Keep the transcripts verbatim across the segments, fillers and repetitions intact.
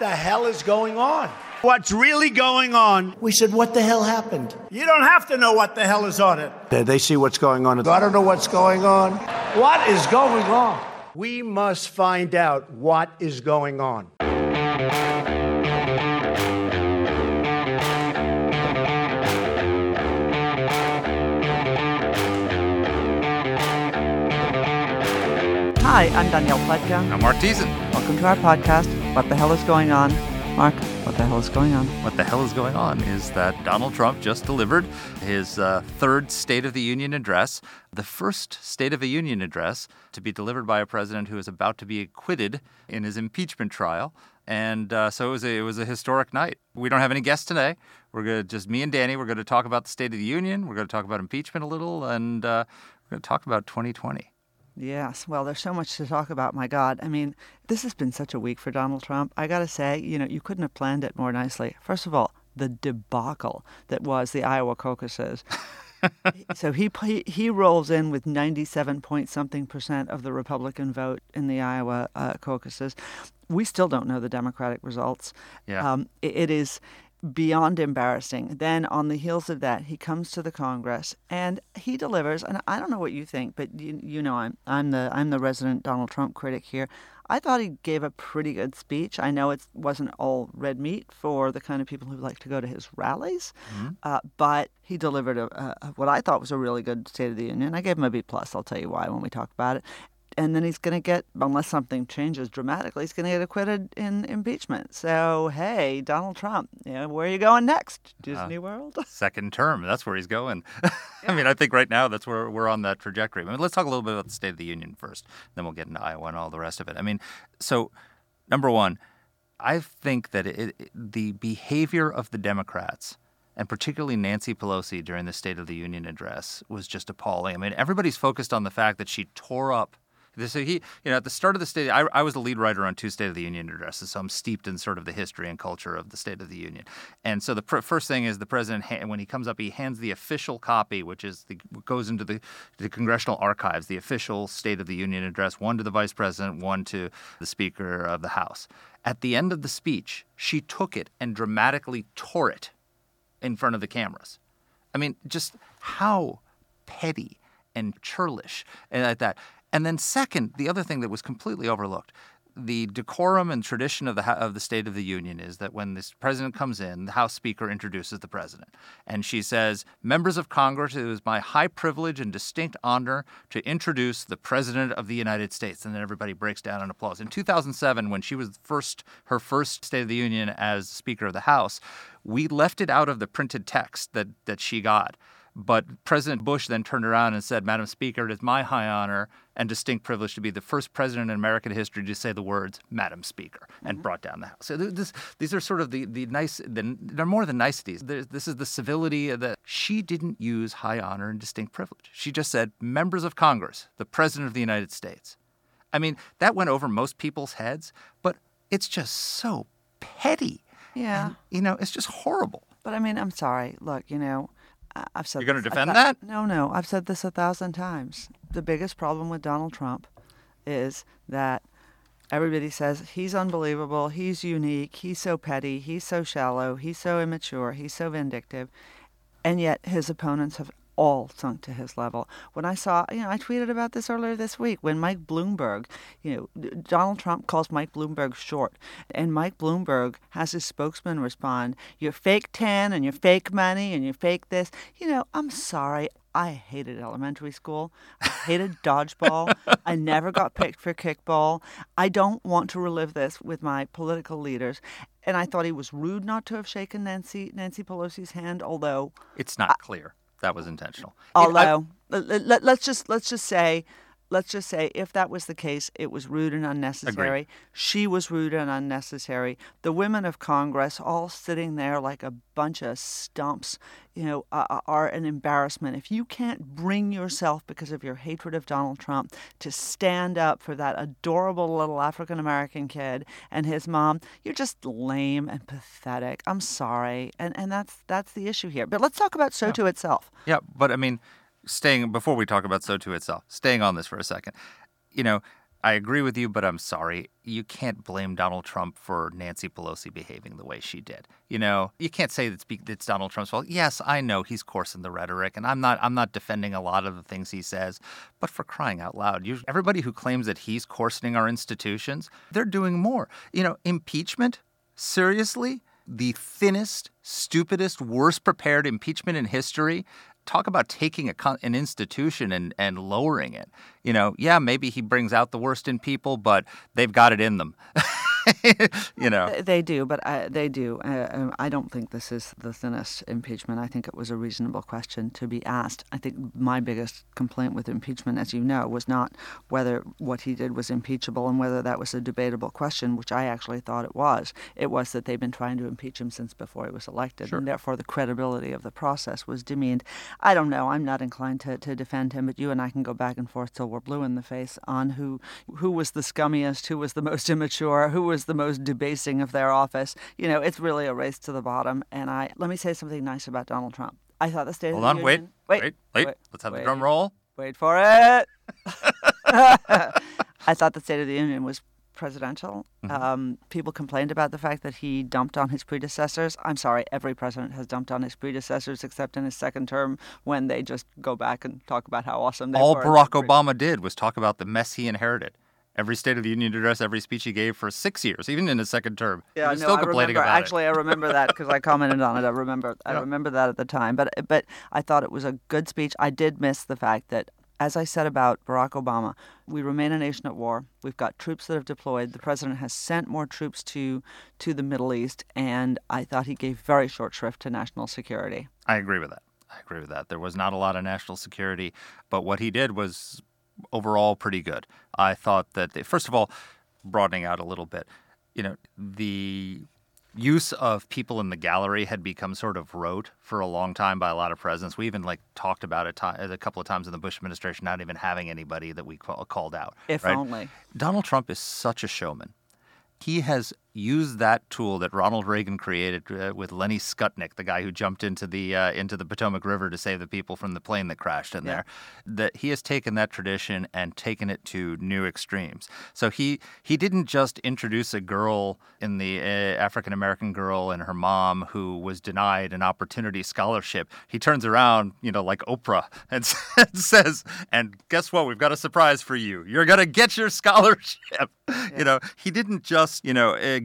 what the hell is going on? What's really going on? We said, what the hell happened? You don't have to know what the hell is on it. They see what's going on. I don't know what's going on. What is going on? We must find out what is going on. Hi, I'm Danielle Pletka. I'm Mark Thiessen. Welcome to our podcast, What the Hell is Going On? Mark, what the hell is going on? What the hell is going on is that Donald Trump just delivered his uh, third State of the Union address, the first State of the Union address to be delivered by a president who is about to be acquitted in his impeachment trial. And uh, so it was, a, it was a historic night. We don't have any guests today. We're going to just, me and Danny, we're going to talk about the State of the Union. We're going to talk about impeachment a little, and uh, we're going to talk about twenty twenty. Yes. Well, there's so much to talk about. My God. I mean, this has been such a week for Donald Trump. I got to say, you know, you couldn't have planned it more nicely. First of all, the debacle that was the Iowa caucuses. So he, he he rolls in with ninety-seven point something percent of the Republican vote in the Iowa uh, caucuses. We still don't know the Democratic results. Yeah. Um, it, it is beyond embarrassing. Then on the heels of that, he comes to the Congress and he delivers. And I don't know what you think, but you, you know, I'm I'm the I'm the resident Donald Trump critic here. I thought he gave a pretty good speech. I know it wasn't all red meat for the kind of people who like to go to his rallies, mm-hmm. uh, but he delivered a, a, what I thought was a really good State of the Union. I gave him a B plus. I'll tell you why when we talk about it. And then he's going to get, unless something changes dramatically, he's going to get acquitted in impeachment. So, hey, Donald Trump, you know, where are you going next? Disney uh, World? Second term. That's where he's going. Yeah. I mean, I think right now that's where we're on that trajectory. I mean, let's talk a little bit about the State of the Union first. Then we'll get into Iowa and all the rest of it. I mean, so number one, I think that it, it, the behavior of the Democrats, and particularly Nancy Pelosi during the State of the Union address, was just appalling. I mean, everybody's focused on the fact that she tore up. So he, you know, at the start of the State, I, I was the lead writer on two State of the Union addresses, so I'm steeped in sort of the history and culture of the State of the Union. And so the pr- first thing is the president, ha- when he comes up, he hands the official copy, which is the, goes into the, the congressional archives, the official State of the Union address, one to the vice president, one to the Speaker of the House. At the end of the speech, she took it and dramatically tore it in front of the cameras. I mean, just how petty and churlish and like that. And then second, the other thing that was completely overlooked, the decorum and tradition of the of the State of the Union is that when this president comes in, the House Speaker introduces the president. And she says, members of Congress, it is my high privilege and distinct honor to introduce the President of the United States. And then everybody breaks down in applause. In two thousand seven, when she was first her first State of the Union as Speaker of the House, we left it out of the printed text that, that she got. But President Bush then turned around and said, Madam Speaker, it is my high honor and distinct privilege to be the first president in American history to say the words, Madam Speaker, and mm-hmm. brought down the House. So this, these are sort of the, the nice, the, they're more than niceties. There's, this is the civility that she didn't use high honor and distinct privilege. She just said, members of Congress, the President of the United States. I mean, that went over most people's heads, but it's just so petty. Yeah. And, you know, it's just horrible. But I mean, I'm sorry. Look, you know. I've said You're going to defend th- that? No, no. I've said this a thousand times. The biggest problem with Donald Trump is that everybody says he's unbelievable, he's unique, he's so petty, he's so shallow, he's so immature, he's so vindictive, and yet his opponents have all sunk to his level. When I saw, you know, I tweeted about this earlier this week, when Mike Bloomberg, you know, Donald Trump calls Mike Bloomberg short, and Mike Bloomberg has his spokesman respond, you're fake tan and you're fake money and you're fake this. You know, I'm sorry. I hated elementary school. I hated dodgeball. I never got picked for kickball. I don't want to relive this with my political leaders. And I thought he was rude not to have shaken Nancy Nancy Pelosi's hand, although... It's not I, clear. That was intentional. Although, I, let, let's just let's just say, let's just say, if that was the case, it was rude and unnecessary. Agreed. She was rude and unnecessary. The women of Congress, all sitting there like a bunch of stumps, you know, uh, are an embarrassment. If you can't bring yourself, because of your hatred of Donald Trump, to stand up for that adorable little African American kid and his mom, you're just lame and pathetic. I'm sorry, and and that's that's the issue here. But let's talk about SOTU yeah. itself. Yeah, but I mean. Staying before we talk about SOTU itself, staying on this for a second, you know, I agree with you, but I'm sorry. You can't blame Donald Trump for Nancy Pelosi behaving the way she did. You know, you can't say it's, it's Donald Trump's fault. Yes, I know he's coarse in the rhetoric, and I'm not I'm not defending a lot of the things he says. But for crying out loud, you, everybody who claims that he's coarsening our institutions, they're doing more. You know, impeachment? Seriously? The thinnest, stupidest, worst-prepared impeachment in history? Talk about taking a con- an institution and, and lowering it. You know, yeah, maybe he brings out the worst in people, but they've got it in them. You know, they, they do, but I, they do. Uh, I don't think this is the thinnest impeachment. I think it was a reasonable question to be asked. I think my biggest complaint with impeachment, as you know, was not whether what he did was impeachable and whether that was a debatable question, which I actually thought it was. It was that they've been trying to impeach him since before he was elected, sure. And therefore the credibility of the process was demeaned. I don't know. I'm not inclined to, to defend him, but you and I can go back and forth till we're blue in the face on who who was the scummiest, who was the most immature, who was the most debasing of their office. You know, it's really a race to the bottom. And I let me say something nice about Donald Trump. I thought the State Hold of the on, Union... Hold on, wait, wait, wait, wait. Let's have wait, the drum roll. Wait for it. I thought the State of the Union was presidential. Mm-hmm. Um, people complained about the fact that he dumped on his predecessors. I'm sorry, every president has dumped on his predecessors except in his second term when they just go back and talk about how awesome they All were. All Barack Obama did was talk about the mess he inherited. Every State of the Union address, every speech he gave for six years, even in his second term, yeah, he was no, still complaining I remember, about actually, it. Actually, I remember that because I commented on it. I remember, I yeah. remember that at the time. But, but I thought it was a good speech. I did miss the fact that, as I said about Barack Obama, we remain a nation at war. We've got troops that have deployed. The president has sent more troops to to the Middle East, and I thought he gave very short shrift to national security. I agree with that. I agree with that. There was not a lot of national security, but what he did was overall pretty good. I thought that, they, first of all, broadening out a little bit, you know, the use of people in the gallery had become sort of rote for a long time by a lot of presidents. We even like talked about it a couple of times in the Bush administration, not even having anybody that we call, called out. If right? only. Donald Trump is such a showman. He has used that tool that Ronald Reagan created uh, with Lenny Skutnik, the guy who jumped into the uh, into the Potomac River to save the people from the plane that crashed in yeah. there. That he has taken that tradition and taken it to new extremes. So he he didn't just introduce a girl in the uh, African American girl and her mom who was denied an opportunity scholarship. He turns around, you know, like Oprah, and says, "And guess what? We've got a surprise for you. You're gonna get your scholarship." Yeah. You know, he didn't just you know. Uh,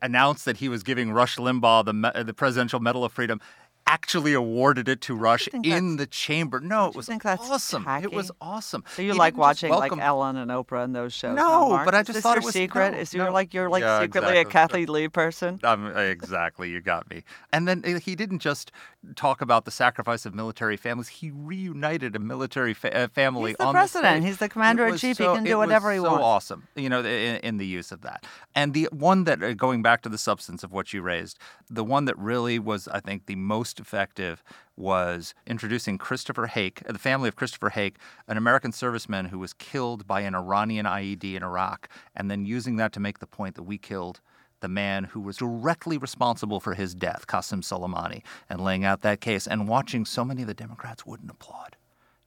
announced that he was giving Rush Limbaugh the the Presidential Medal of Freedom, actually awarded it to Rush in the chamber. No, it was awesome. Tacky? It was awesome. So you he like watching welcome... like Ellen and Oprah and those shows? No, huh, but I just thought it was secret. No, Is no. you're like you're like yeah, secretly exactly. a Kathleen Lee person? I'm, exactly, you got me. And then he didn't just talk about the sacrifice of military families. He reunited a military fa- family. He's the on president. The He's the commander in chief. So, he can do whatever he so wants. So awesome, you know, in, in the use of that. And the one that going back to the substance of what you raised, the one that really was, I think, the most effective was introducing Christopher Hake, the family of Christopher Hake, an American serviceman who was killed by an Iranian I E D in Iraq, and then using that to make the point that we killed the man who was directly responsible for his death, Qasem Soleimani, and laying out that case and watching so many of the Democrats wouldn't applaud.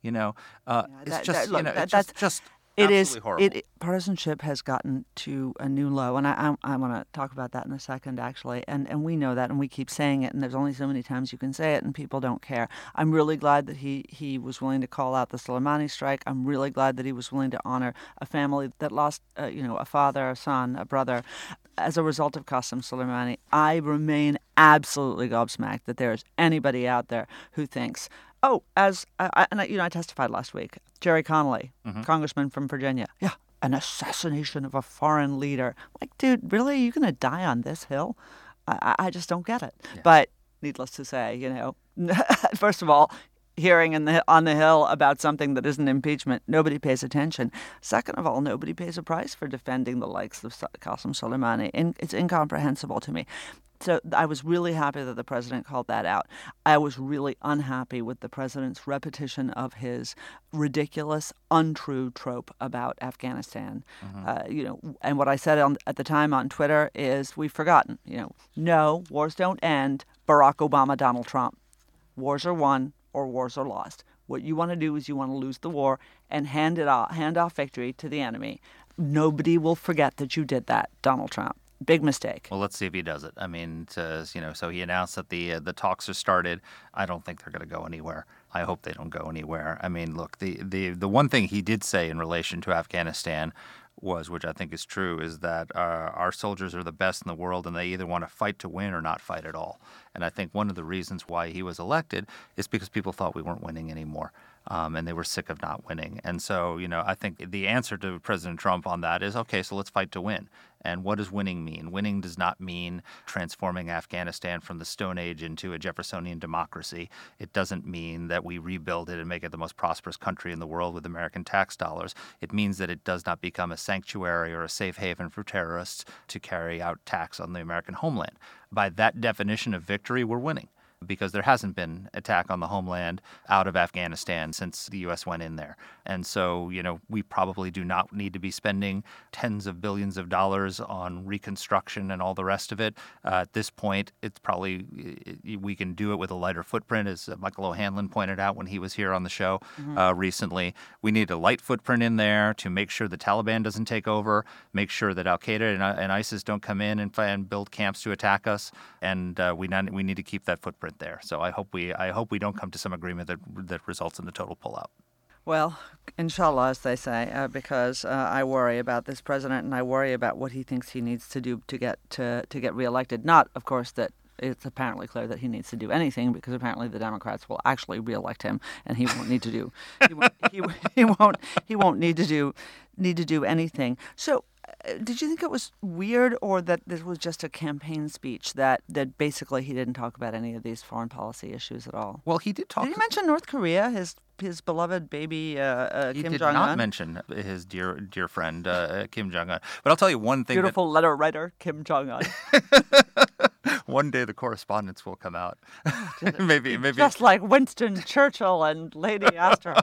You know, uh, yeah, that, it's just, that, look, you know, that, that's, just... It is. It, it, partisanship has gotten to a new low, and I I, I want to talk about that in a second, actually. And and we know that, and we keep saying it, and there's only so many times you can say it, and people don't care. I'm really glad that he, he was willing to call out the Soleimani strike. I'm really glad that he was willing to honor a family that lost, uh, you know, a father, a son, a brother, as a result of Qasem Soleimani. I remain absolutely gobsmacked that there is anybody out there who thinks, oh, as I, and I, you know, I testified last week. Jerry Connolly, mm-hmm. congressman from Virginia. Yeah, an assassination of a foreign leader. Like, dude, really? You're going to die on this hill? I, I just don't get it. Yeah. But needless to say, you know, first of all, hearing in the, on the Hill about something that isn't impeachment, nobody pays attention. Second of all, nobody pays a price for defending the likes of Qasem Soleimani. And it's incomprehensible to me. So I was really happy that the president called that out. I was really unhappy with the president's repetition of his ridiculous, untrue trope about Afghanistan. Mm-hmm. Uh, you know, and what I said on, at the time on Twitter is, we've forgotten. You know, no, wars don't end. Barack Obama, Donald Trump. Wars are won or wars are lost. What you want to do is you want to lose the war and hand it off, hand off victory to the enemy. nobody will forget that you did that, Donald Trump. Big mistake. Well, let's see if he does it. I mean, to, you know, so he announced that the uh, the talks are started. I don't think they're going to go anywhere. I hope they don't go anywhere. I mean, look, the, the, the one thing he did say in relation to Afghanistan was, which I think is true, is that uh, our soldiers are the best in the world, and they either want to fight to win or not fight at all. And I think one of the reasons why he was elected is because people thought we weren't winning anymore. Um, and they were sick of not winning. And so, you know, I think the answer to President Trump on that is, okay, so let's fight to win. And what does winning mean? Winning does not mean transforming Afghanistan from the Stone Age into a Jeffersonian democracy. It doesn't mean that we rebuild it and make it the most prosperous country in the world with American tax dollars. It means that it does not become a sanctuary or a safe haven for terrorists to carry out attacks on the American homeland. By that definition of victory, we're winning, because there hasn't been attack on the homeland out of Afghanistan since the U S went in there. And so, you know, we probably do not need to be spending tens of billions of dollars on reconstruction and all the rest of it. Uh, at this point, it's probably, we can do it with a lighter footprint, as Michael O'Hanlon pointed out when he was here on the show mm-hmm. uh, recently. We need a light footprint in there to make sure the Taliban doesn't take over, make sure that al-Qaeda and, and ISIS don't come in and, and build camps to attack us. And uh, we, not, we need to keep that footprint there. So I hope we I hope we don't come to some agreement that that results in a total pullout. Well, inshallah, as they say, uh, because uh, I worry about this president, and I worry about what he thinks he needs to do to get to to get reelected. Not, of course, that it's apparently clear that he needs to do anything, because apparently the Democrats will actually reelect him, and he won't need to do he won't he, he won't he won't need to do need to do anything. So. Did you think it was weird, or that this was just a campaign speech that, that basically he didn't talk about any of these foreign policy issues at all? Well, he did talk. Did he mention North Korea, his his beloved baby uh, uh, Kim Jong-un? He did not mention his dear dear friend uh, Kim Jong-un. But I'll tell you one thing. Beautiful that... letter writer Kim Jong-un. One day the correspondence will come out. maybe, maybe just like Winston Churchill and Lady Astor.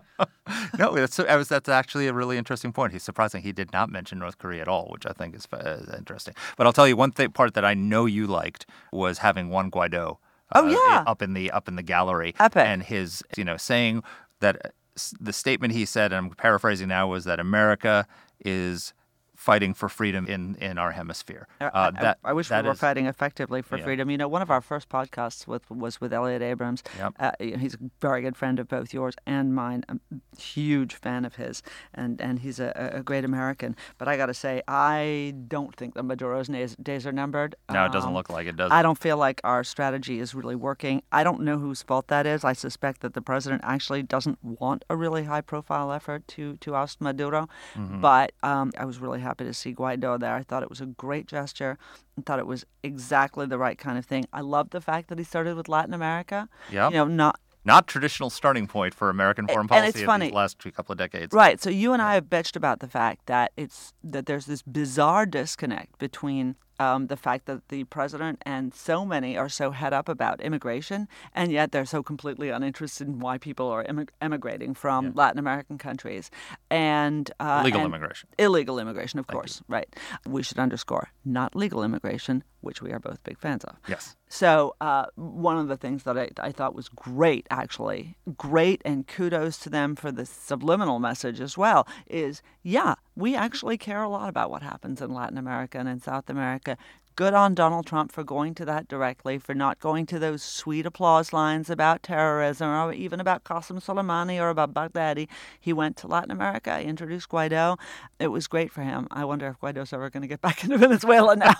No, that's, that's actually a really interesting point. He's surprising. He did not mention North Korea at all, which I think is uh, interesting. But I'll tell you one thing, part that I know you liked was having Juan Guaido uh, oh, yeah. up in the up in the gallery. Epic. And his, you know, saying that the statement he said, and I'm paraphrasing now, was that America is fighting for freedom in, in our hemisphere. Uh, that, I, I wish that we were is, fighting effectively for yeah. freedom. You know, one of our first podcasts with, was with Elliott Abrams. Yep. Uh, he's a very good friend of both yours and mine. I'm a huge fan of his, and, and he's a, a great American. But I got to say, I don't think that Maduro's days, days are numbered. No, um, it doesn't look like it, does it? I don't feel like our strategy is really working. I don't know whose fault that is. I suspect that the president actually doesn't want a really high-profile effort to, to oust Maduro. Mm-hmm. But um, I was really happy Happy to see Guaido there. I thought it was a great gesture. I thought it was exactly the right kind of thing. I love the fact that he started with Latin America. Yeah, you know, not not traditional starting point for American foreign policy in the last couple of decades. Right. So you and yeah. I have bitched about the fact that it's that there's this bizarre disconnect between um, the fact that the president and so many are so head up about immigration, and yet they're so completely uninterested in why people are em- emigrating from yeah. Latin American countries. And uh, Illegal and immigration. Illegal immigration, of Thank course. You. Right. We should underscore, not legal immigration, which we are both big fans of. Yes. So uh, one of the things that I, I thought was great, actually, great, and kudos to them for the subliminal message as well, is, yeah, we actually care a lot about what happens in Latin America and in South America. Good on Donald Trump for going to that directly, for not going to those sweet applause lines about terrorism or even about Qasem Soleimani or about Baghdadi. He went to Latin America, introduced Guaido. It was great for him. I wonder if Guaido's ever going to get back into Venezuela now.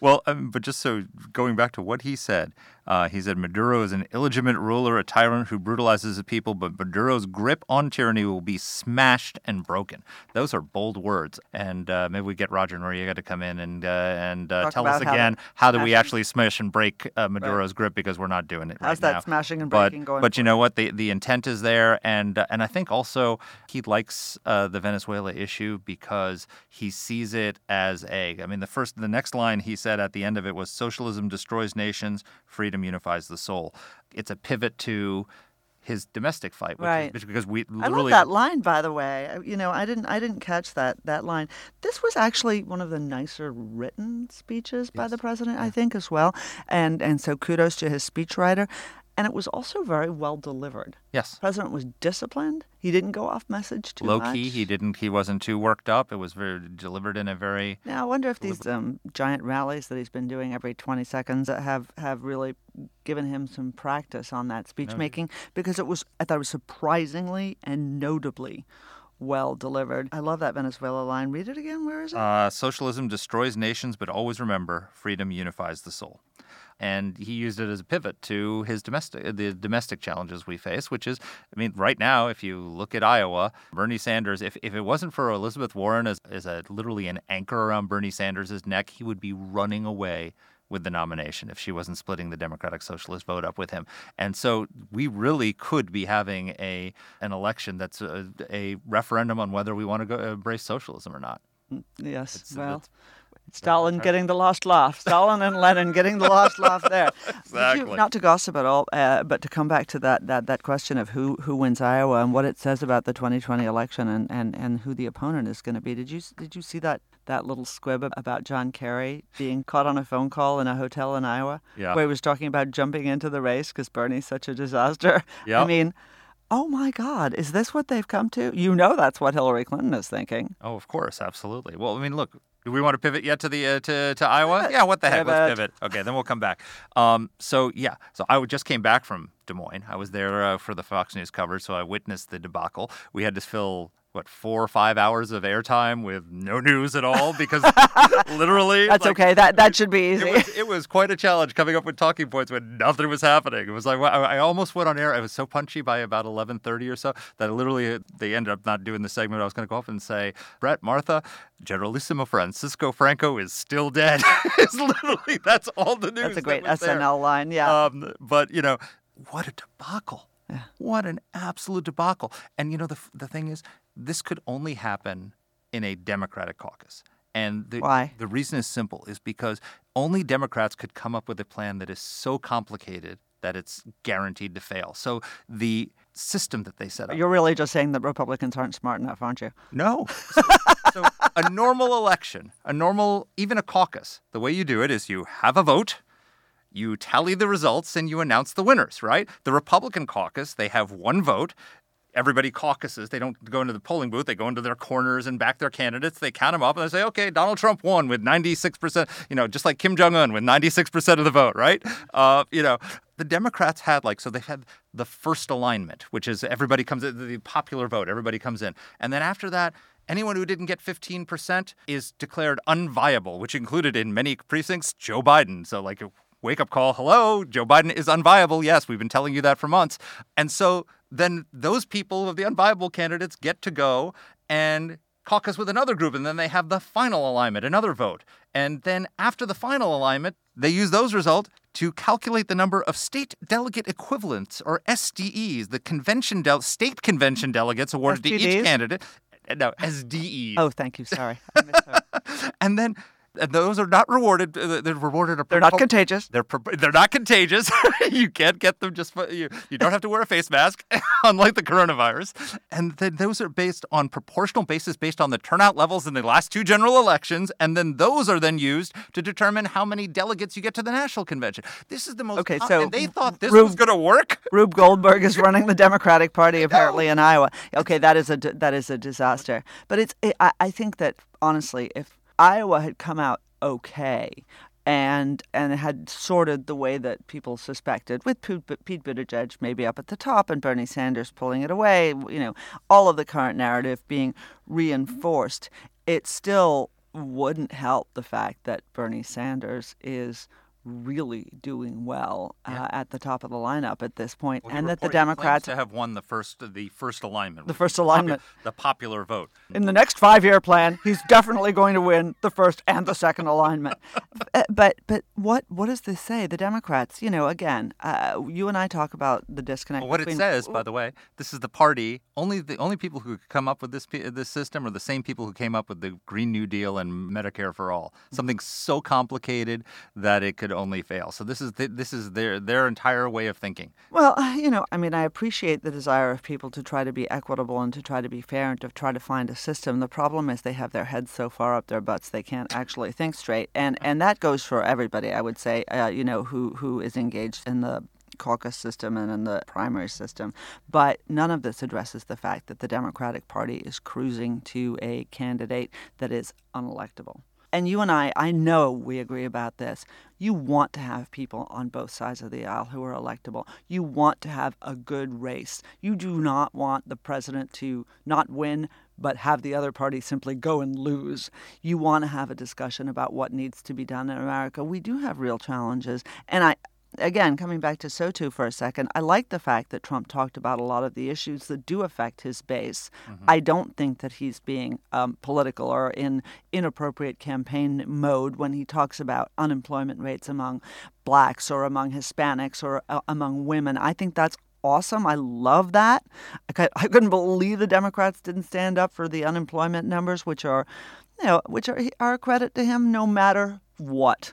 Well, um, but just so going back to what he said, uh, he said Maduro is an illegitimate ruler, a tyrant who brutalizes the people, but Maduro's grip on tyranny will be smashed and broken. Those are bold words. And uh, maybe we get Roger Noriega to come in and uh, and uh, tell us again how, how do we actually smash and break uh, Maduro's right. grip, because we're not doing it right How's now. How's that smashing and breaking but, going But you know what? The, the intent is there. And, uh, and I think also he likes uh, the Venezuela issue because he sees it as a, I mean, the first, the next line he said at the end of it was, socialism destroys nations, freedom unifies the soul. It's a pivot to his domestic fight, which right. is because we literally... I love that line, by the way. You know, I didn't I didn't catch that that line. This was actually one of the nicer written speeches yes. by the president, yeah. I think, as well. And and so kudos to his speechwriter. And it was also very well delivered. Yes. The president was disciplined. He didn't go off message too Low much. Low key. He didn't. He wasn't too worked up. It was very delivered in a very. Now, I wonder if these um, giant rallies that he's been doing every twenty seconds have, have really given him some practice on that speech no, making, because it was, I thought it was surprisingly and notably well delivered. I love that Venezuela line. Read it again. Where is it? Uh, Socialism destroys nations, but always remember, freedom unifies the soul. And he used it as a pivot to his domestic, the domestic challenges we face, which is, I mean, right now, if you look at Iowa, Bernie Sanders, if, if it wasn't for Elizabeth Warren as, as a literally an anchor around Bernie Sanders' neck, he would be running away with the nomination if she wasn't splitting the Democratic Socialist vote up with him. And so we really could be having a an election that's a, a referendum on whether we want to go embrace socialism or not. Yes, it's, well... It's, Stalin getting the last laugh. Stalin and Lenin getting the last laugh there. Exactly. You, not to gossip at all, uh, but to come back to that, that, that question of who, who wins Iowa and what it says about the twenty twenty election and, and, and who the opponent is going to be. Did you did you see that, that little squib about John Kerry being caught on a phone call in a hotel in Iowa? Yeah. Where he was talking about jumping into the race because Bernie's such a disaster. Yeah. I mean... Oh, my God, is this what they've come to? You know that's what Hillary Clinton is thinking. Oh, of course, absolutely. Well, I mean, look, do we want to pivot yet to the uh, to, to Iowa? Pivot. Yeah, what the heck, pivot. Let's pivot. Okay, then we'll come back. Um, so, yeah, so I just came back from Des Moines. I was there uh, for the Fox News coverage, so I witnessed the debacle. We had to fill... what, four or five hours of airtime with no news at all, because literally... That's like, okay. That that should be easy. It was, it was quite a challenge coming up with talking points when nothing was happening. It was like, I almost went on air. I was so punchy by about eleven thirty or so that literally they ended up not doing the segment. I was going to go up and say, Brett, Martha, Generalissimo Francisco Franco is still dead. It's literally, that's all the news. That's a great that was S N L there. Line, yeah. Um, but, you know, what a debacle. Yeah. What an absolute debacle. And, you know, the the thing is, this could only happen in a Democratic caucus. And the, Why? The reason is simple, is because only Democrats could come up with a plan that is so complicated that it's guaranteed to fail. So the system that they set up. You're really just saying that Republicans aren't smart enough, aren't you? No. So, so a normal election, a normal, even a caucus, the way you do it is you have a vote. You tally the results and you announce the winners, right? The Republican caucus, they have one vote. Everybody caucuses. They don't go into the polling booth. They go into their corners and back their candidates. They count them up and they say, okay, Donald Trump won with ninety-six percent, you know, just like Kim Jong-un with ninety-six percent of the vote, right? Uh, you know, the Democrats had like, so they had the first alignment, which is everybody comes in, the popular vote, everybody comes in. And then after that, anyone who didn't get fifteen percent is declared unviable, which included in many precincts Joe Biden. So like... wake-up call, hello, Joe Biden is unviable. Yes, we've been telling you that for months. And so then those people of the unviable candidates get to go and caucus with another group, and then they have the final alignment, another vote. And then after the final alignment, they use those results to calculate the number of state delegate equivalents, or S D Es, the convention del- state convention delegates awarded S G Ds? To each candidate. No, S D Es. Oh, thank you. Sorry. I missed and then... And those are not rewarded. They're rewarded. A they're not contagious. They're they're not contagious. You can't get them just for, you. You don't have to wear a face mask, unlike the coronavirus. And then those are based on proportional basis, based on the turnout levels in the last two general elections. And then those are then used to determine how many delegates you get to the national convention. This is the most. Okay, so and they thought this Rube, was going to work. Rube Goldberg is running the Democratic Party apparently no. in Iowa. Okay, that is a that is a disaster. But it's it, I, I think that honestly, if Iowa had come out okay and and had sorted the way that people suspected, with Pete Buttigieg maybe up at the top and Bernie Sanders pulling it away, you know, all of the current narrative being reinforced, it still wouldn't help the fact that Bernie Sanders is really doing well uh, yeah. at the top of the lineup at this point, well, and that the Democrats to have won the first the first alignment, the first alignment, the popular vote. In the next five-year plan, he's definitely going to win the first and the second alignment. but but what what does this say? The Democrats, you know, again, uh, you and I talk about the disconnect. Well, what between, it says, by the way, this is the party. Only the only people who could come up with this this system are the same people who came up with the Green New Deal and Medicare for All. Something so complicated that it could only fail. So this is th- this is their their entire way of thinking. Well, you know, I mean, I appreciate the desire of people to try to be equitable and to try to be fair and to try to find a system. The problem is they have their heads so far up their butts they can't actually think straight, and and that goes for everybody. I would say, uh, you know, who who is engaged in the caucus system and in the primary system. But none of this addresses the fact that the Democratic Party is cruising to a candidate that is unelectable. And you and I, I know we agree about this. You want to have people on both sides of the aisle who are electable. You want to have a good race. You do not want the president to not win, but have the other party simply go and lose. You want to have a discussion about what needs to be done in America. We do have real challenges. And I, again, coming back to SOTU for a second, I like the fact that Trump talked about a lot of the issues that do affect his base. Mm-hmm. I don't think that he's being um, political or in inappropriate campaign mode when he talks about unemployment rates among blacks or among Hispanics or uh, among women. I think that's awesome. I love that. I couldn't believe the Democrats didn't stand up for the unemployment numbers, which are, you know, which are, are a credit to him no matter what.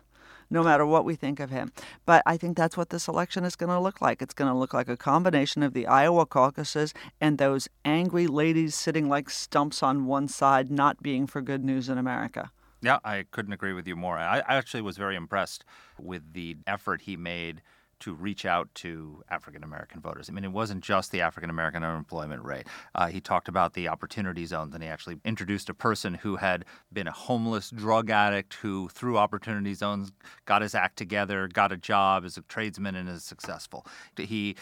No matter what we think of him. But I think that's what this election is going to look like. It's going to look like a combination of the Iowa caucuses and those angry ladies sitting like stumps on one side, not being for good news in America. Yeah, I couldn't agree with you more. I actually was very impressed with the effort he made to reach out to African-American voters. I mean, it wasn't just the African-American unemployment rate. Uh, he talked about the opportunity zones, and he actually introduced a person who had been a homeless drug addict who, through opportunity zones, got his act together, got a job as a tradesman, and is successful. He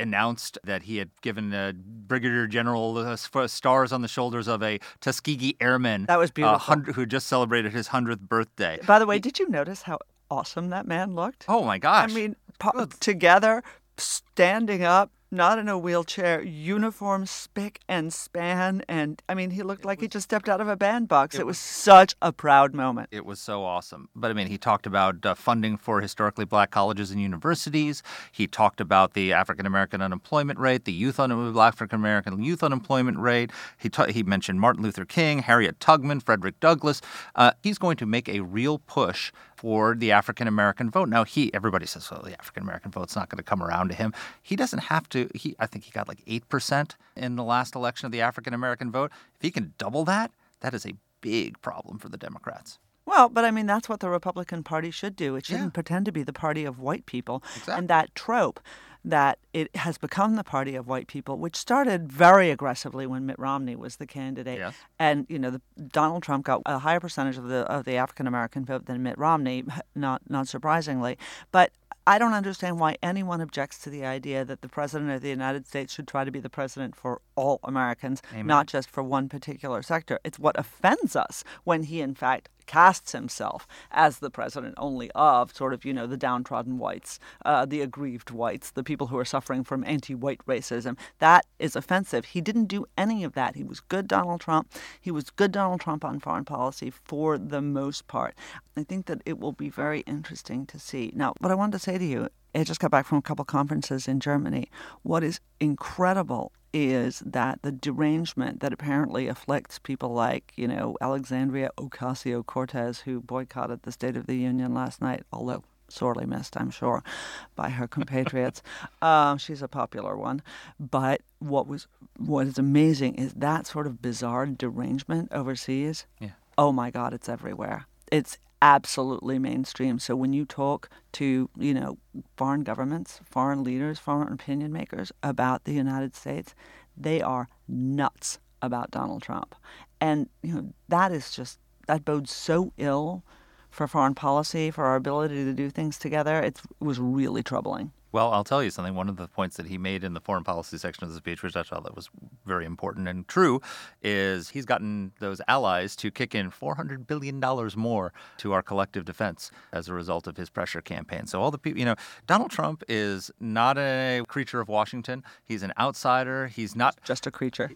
announced that he had given uh, Brigadier General uh, stars on the shoulders of a Tuskegee Airman. That was beautiful. Uh, hundred, who just celebrated his hundredth birthday. By the way, he, did you notice how awesome that man looked? Oh, my gosh. I mean, po- together, standing up, not in a wheelchair, uniform, spick and span. And, I mean, he looked like was, he just stepped out of a bandbox. It, it was, was such a proud moment. It was so awesome. But, I mean, he talked about uh, funding for historically black colleges and universities. He talked about the African-American unemployment rate, the youth un- African-American youth unemployment rate. He, ta- he mentioned Martin Luther King, Harriet Tubman, Frederick Douglass. Uh, he's going to make a real push for the African-American vote. Now, he, everybody says, well, the African-American vote's not going to come around to him. He doesn't have to. He, I think he got like eight percent in the last election of the African-American vote. If he can double that, that is a big problem for the Democrats. Well, but I mean, that's what the Republican Party should do. It shouldn't yeah. pretend to be the party of white people. Exactly. And that trope that it has become the party of white people, which started very aggressively when Mitt Romney was the candidate. Yes. And, you know, the, Donald Trump got a higher percentage of the of the African-American vote than Mitt Romney, not not surprisingly. But I don't understand why anyone objects to the idea that the president of the United States should try to be the president for all Americans, Amen. Not just for one particular sector. It's what offends us when he, in fact, casts himself as the president only of sort of, you know, the downtrodden whites, uh, the aggrieved whites, the people who are suffering from anti-white racism. That is offensive. He didn't do any of that. He was good Donald Trump. He was good Donald Trump on foreign policy for the most part. I think that it will be very interesting to see. Now, what I wanted to say to you, I just got back from a couple conferences in Germany. What is incredible is that the derangement that apparently afflicts people like, you know, Alexandria Ocasio-Cortez, who boycotted the State of the Union last night, although sorely missed, I'm sure, by her compatriots. um, she's a popular one. But what was what is amazing is that sort of bizarre derangement overseas. Yeah. Oh, my God, it's everywhere. It's absolutely mainstream. So when you talk to, you know, foreign governments, foreign leaders, foreign opinion makers about the United States, they are nuts about Donald Trump. And, you know, that is just, that bodes so ill for foreign policy, for our ability to do things together. It's, it was really troubling. Well, I'll tell you something. One of the points that he made in the foreign policy section of the speech, which I thought that was very important and true, is he's gotten those allies to kick in four hundred billion dollars more to our collective defense as a result of his pressure campaign. So all the people, you know, Donald Trump is not a creature of Washington. He's an outsider. He's not just a creature.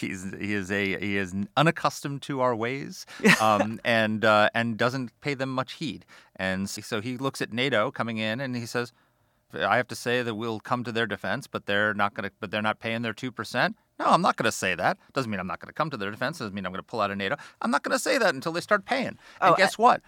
He's he is a he is unaccustomed to our ways, um, and uh, and doesn't pay them much heed. And so he looks at NATO coming in and he says, I have to say that we'll come to their defense, but they're not going to. But they're not paying their two percent. No, I'm not going to say that. Doesn't mean I'm not going to come to their defense. Doesn't mean I'm going to pull out of NATO. I'm not going to say that until they start paying. Oh, and guess I- what?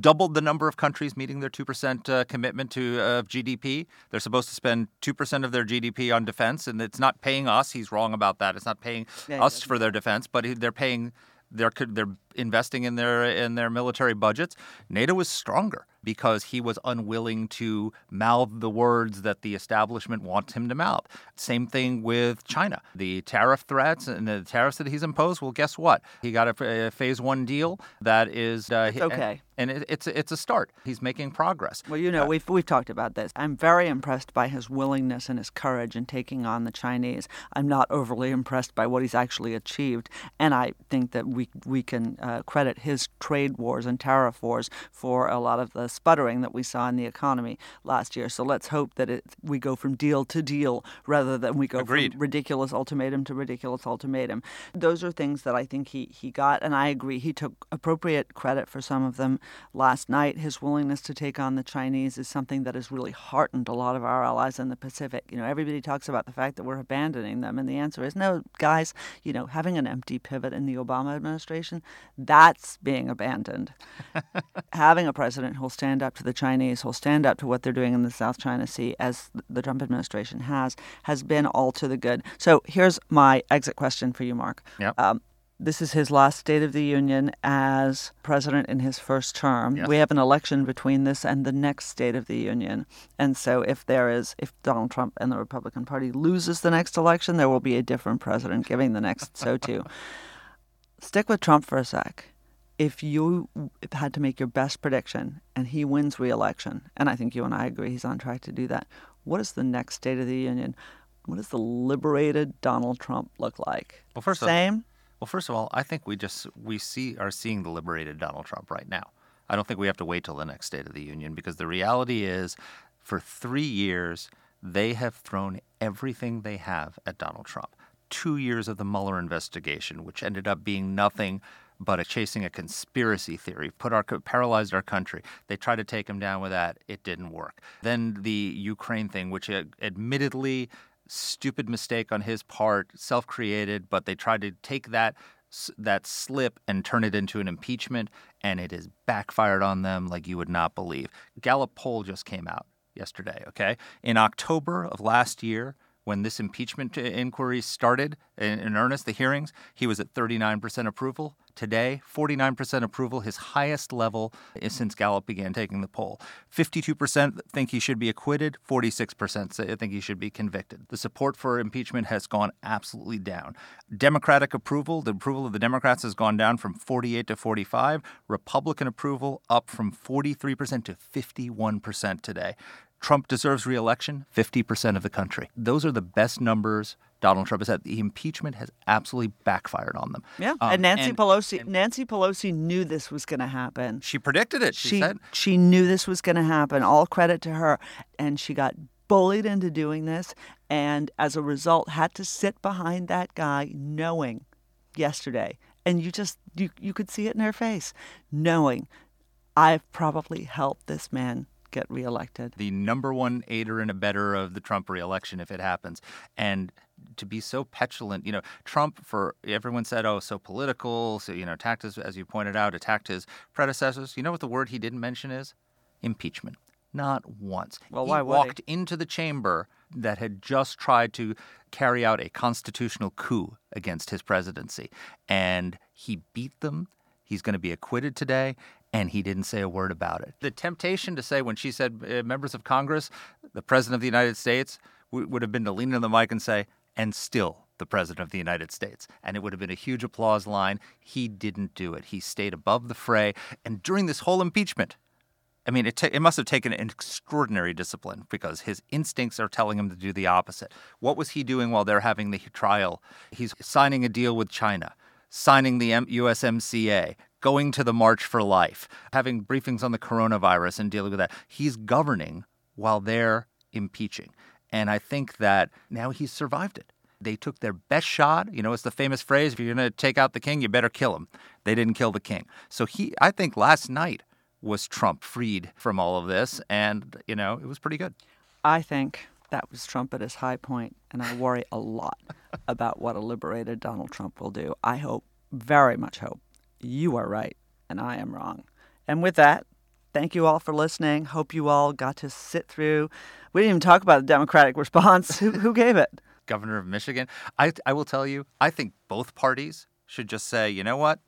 Doubled the number of countries meeting their two percent uh, commitment to uh, G D P. They're supposed to spend two percent of their G D P on defense, and it's not paying us. He's wrong about that. It's not paying yeah, us for their defense, but they're paying. They're they're investing in their in their military budgets, NATO was stronger because he was unwilling to mouth the words that the establishment wants him to mouth. Same thing with China. The tariff threats and the tariffs that he's imposed, well, guess what? He got a, a phase one deal that is... Uh, it's okay. And, and it, it's it's a start. He's making progress. Well, you know, uh, we've, we've talked about this. I'm very impressed by his willingness and his courage in taking on the Chinese. I'm not overly impressed by what he's actually achieved. And I think that we, we can uh, credit his trade wars and tariff wars for a lot of the sputtering that we saw in the economy last year. So let's hope that it, we go from deal to deal rather than we go Agreed. From ridiculous ultimatum to ridiculous ultimatum. Those are things that I think he, he got, and I agree. He took appropriate credit for some of them last night. His willingness to take on the Chinese is something that has really heartened a lot of our allies in the Pacific. You know, everybody talks about the fact that we're abandoning them, and the answer is no, guys, you know, having an empty pivot in the Obama administration, that's being abandoned. Having a president who'll stand up to the Chinese, who'll stand up to what they're doing in the South China Sea, as the Trump administration has, has been all to the good. So here's my exit question for you, Mark. Yep. Um, this is his last State of the Union as president in his first term. Yes. We have an election between this and the next State of the Union. And so if there is, if Donald Trump and the Republican Party loses the next election, there will be a different president giving the next so too. Stick with Trump for a sec. If you had to make your best prediction and he wins re-election, and I think you and I agree he's on track to do that, what is the next State of the Union? What does the liberated Donald Trump look like? Well, first Same? Of, well, first of all, I think we just we see are seeing the liberated Donald Trump right now. I don't think we have to wait till the next State of the Union, because the reality is for three years they have thrown everything they have at Donald Trump. Two years of the Mueller investigation, which ended up being nothing but a chasing a conspiracy theory, put our paralyzed our country. They tried to take him down with that. It didn't work. Then the Ukraine thing, which admittedly stupid mistake on his part, self-created, but they tried to take that that slip and turn it into an impeachment, and it has backfired on them like you would not believe. Gallup poll just came out yesterday, okay? In October of last year, when this impeachment inquiry started in earnest, the hearings, he was at thirty-nine percent approval. Today, forty-nine percent approval, his highest level since Gallup began taking the poll. fifty-two percent think he should be acquitted. forty-six percent say, think he should be convicted. The support for impeachment has gone absolutely down. Democratic approval, the approval of the Democrats has gone down from forty-eight to forty-five. Republican approval up from forty-three percent to fifty-one percent today. Trump deserves re-election, fifty percent of the country. Those are the best numbers Donald Trump has had. The impeachment has absolutely backfired on them. Yeah, um, and Nancy and, Pelosi and Nancy Pelosi knew this was going to happen. She predicted it, she, she said. She knew this was going to happen. All credit to her. And she got bullied into doing this, and as a result had to sit behind that guy knowing yesterday. And you just, you, you could see it in her face, knowing I've probably helped this man get reelected. The number one aider and abetter of the Trump reelection if it happens. And to be so petulant, you know, Trump, for everyone said, oh, so political, so, you know, attacked his, as you pointed out, attacked his predecessors. You know what the word he didn't mention is? Impeachment. Not once. Well, why would he? He walked into the chamber that had just tried to carry out a constitutional coup against his presidency. And he beat them. He's going to be acquitted today. And he didn't say a word about it. The temptation to say when she said uh, members of Congress, the president of the United States, w- would have been to lean into the mic and say, and still the president of the United States. And it would have been a huge applause line. He didn't do it. He stayed above the fray. And during this whole impeachment, I mean, it, ta- it must have taken an extraordinary discipline because his instincts are telling him to do the opposite. What was he doing while they're having the trial? He's signing a deal with China, signing the U S M C A, going to the March for Life, having briefings on the coronavirus and dealing with that. He's governing while they're impeaching. And I think that now he's survived it. They took their best shot. You know, it's the famous phrase, if you're going to take out the king, you better kill him. They didn't kill the king. So he, I think last night was Trump freed from all of this. And, you know, it was pretty good. I think that was Trump at his high point. And I worry a lot about what a liberated Donald Trump will do. I hope, very much hope, you are right, and I am wrong. And with that, thank you all for listening. Hope you all got to sit through. We didn't even talk about the Democratic response. Who, who gave it? Governor of Michigan. I, I will tell you, I think both parties should just say, you know what?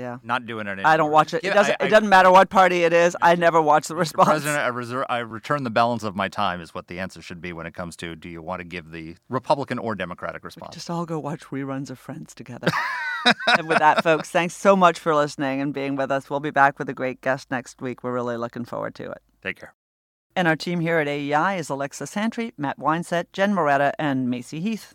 Yeah, not doing it anymore. I don't watch it. Yeah, it doesn't. I, I, it doesn't matter what party it is. I never watch the response. Mister President, I, reserve, I return the balance of my time is what the answer should be when it comes to do you want to give the Republican or Democratic response? We just all go watch reruns of Friends together. And with that, folks, thanks so much for listening and being with us. We'll be back with a great guest next week. We're really looking forward to it. Take care. And our team here at A E I is Alexa Santry, Matt Winesett, Jen Moretta, and Macy Heath.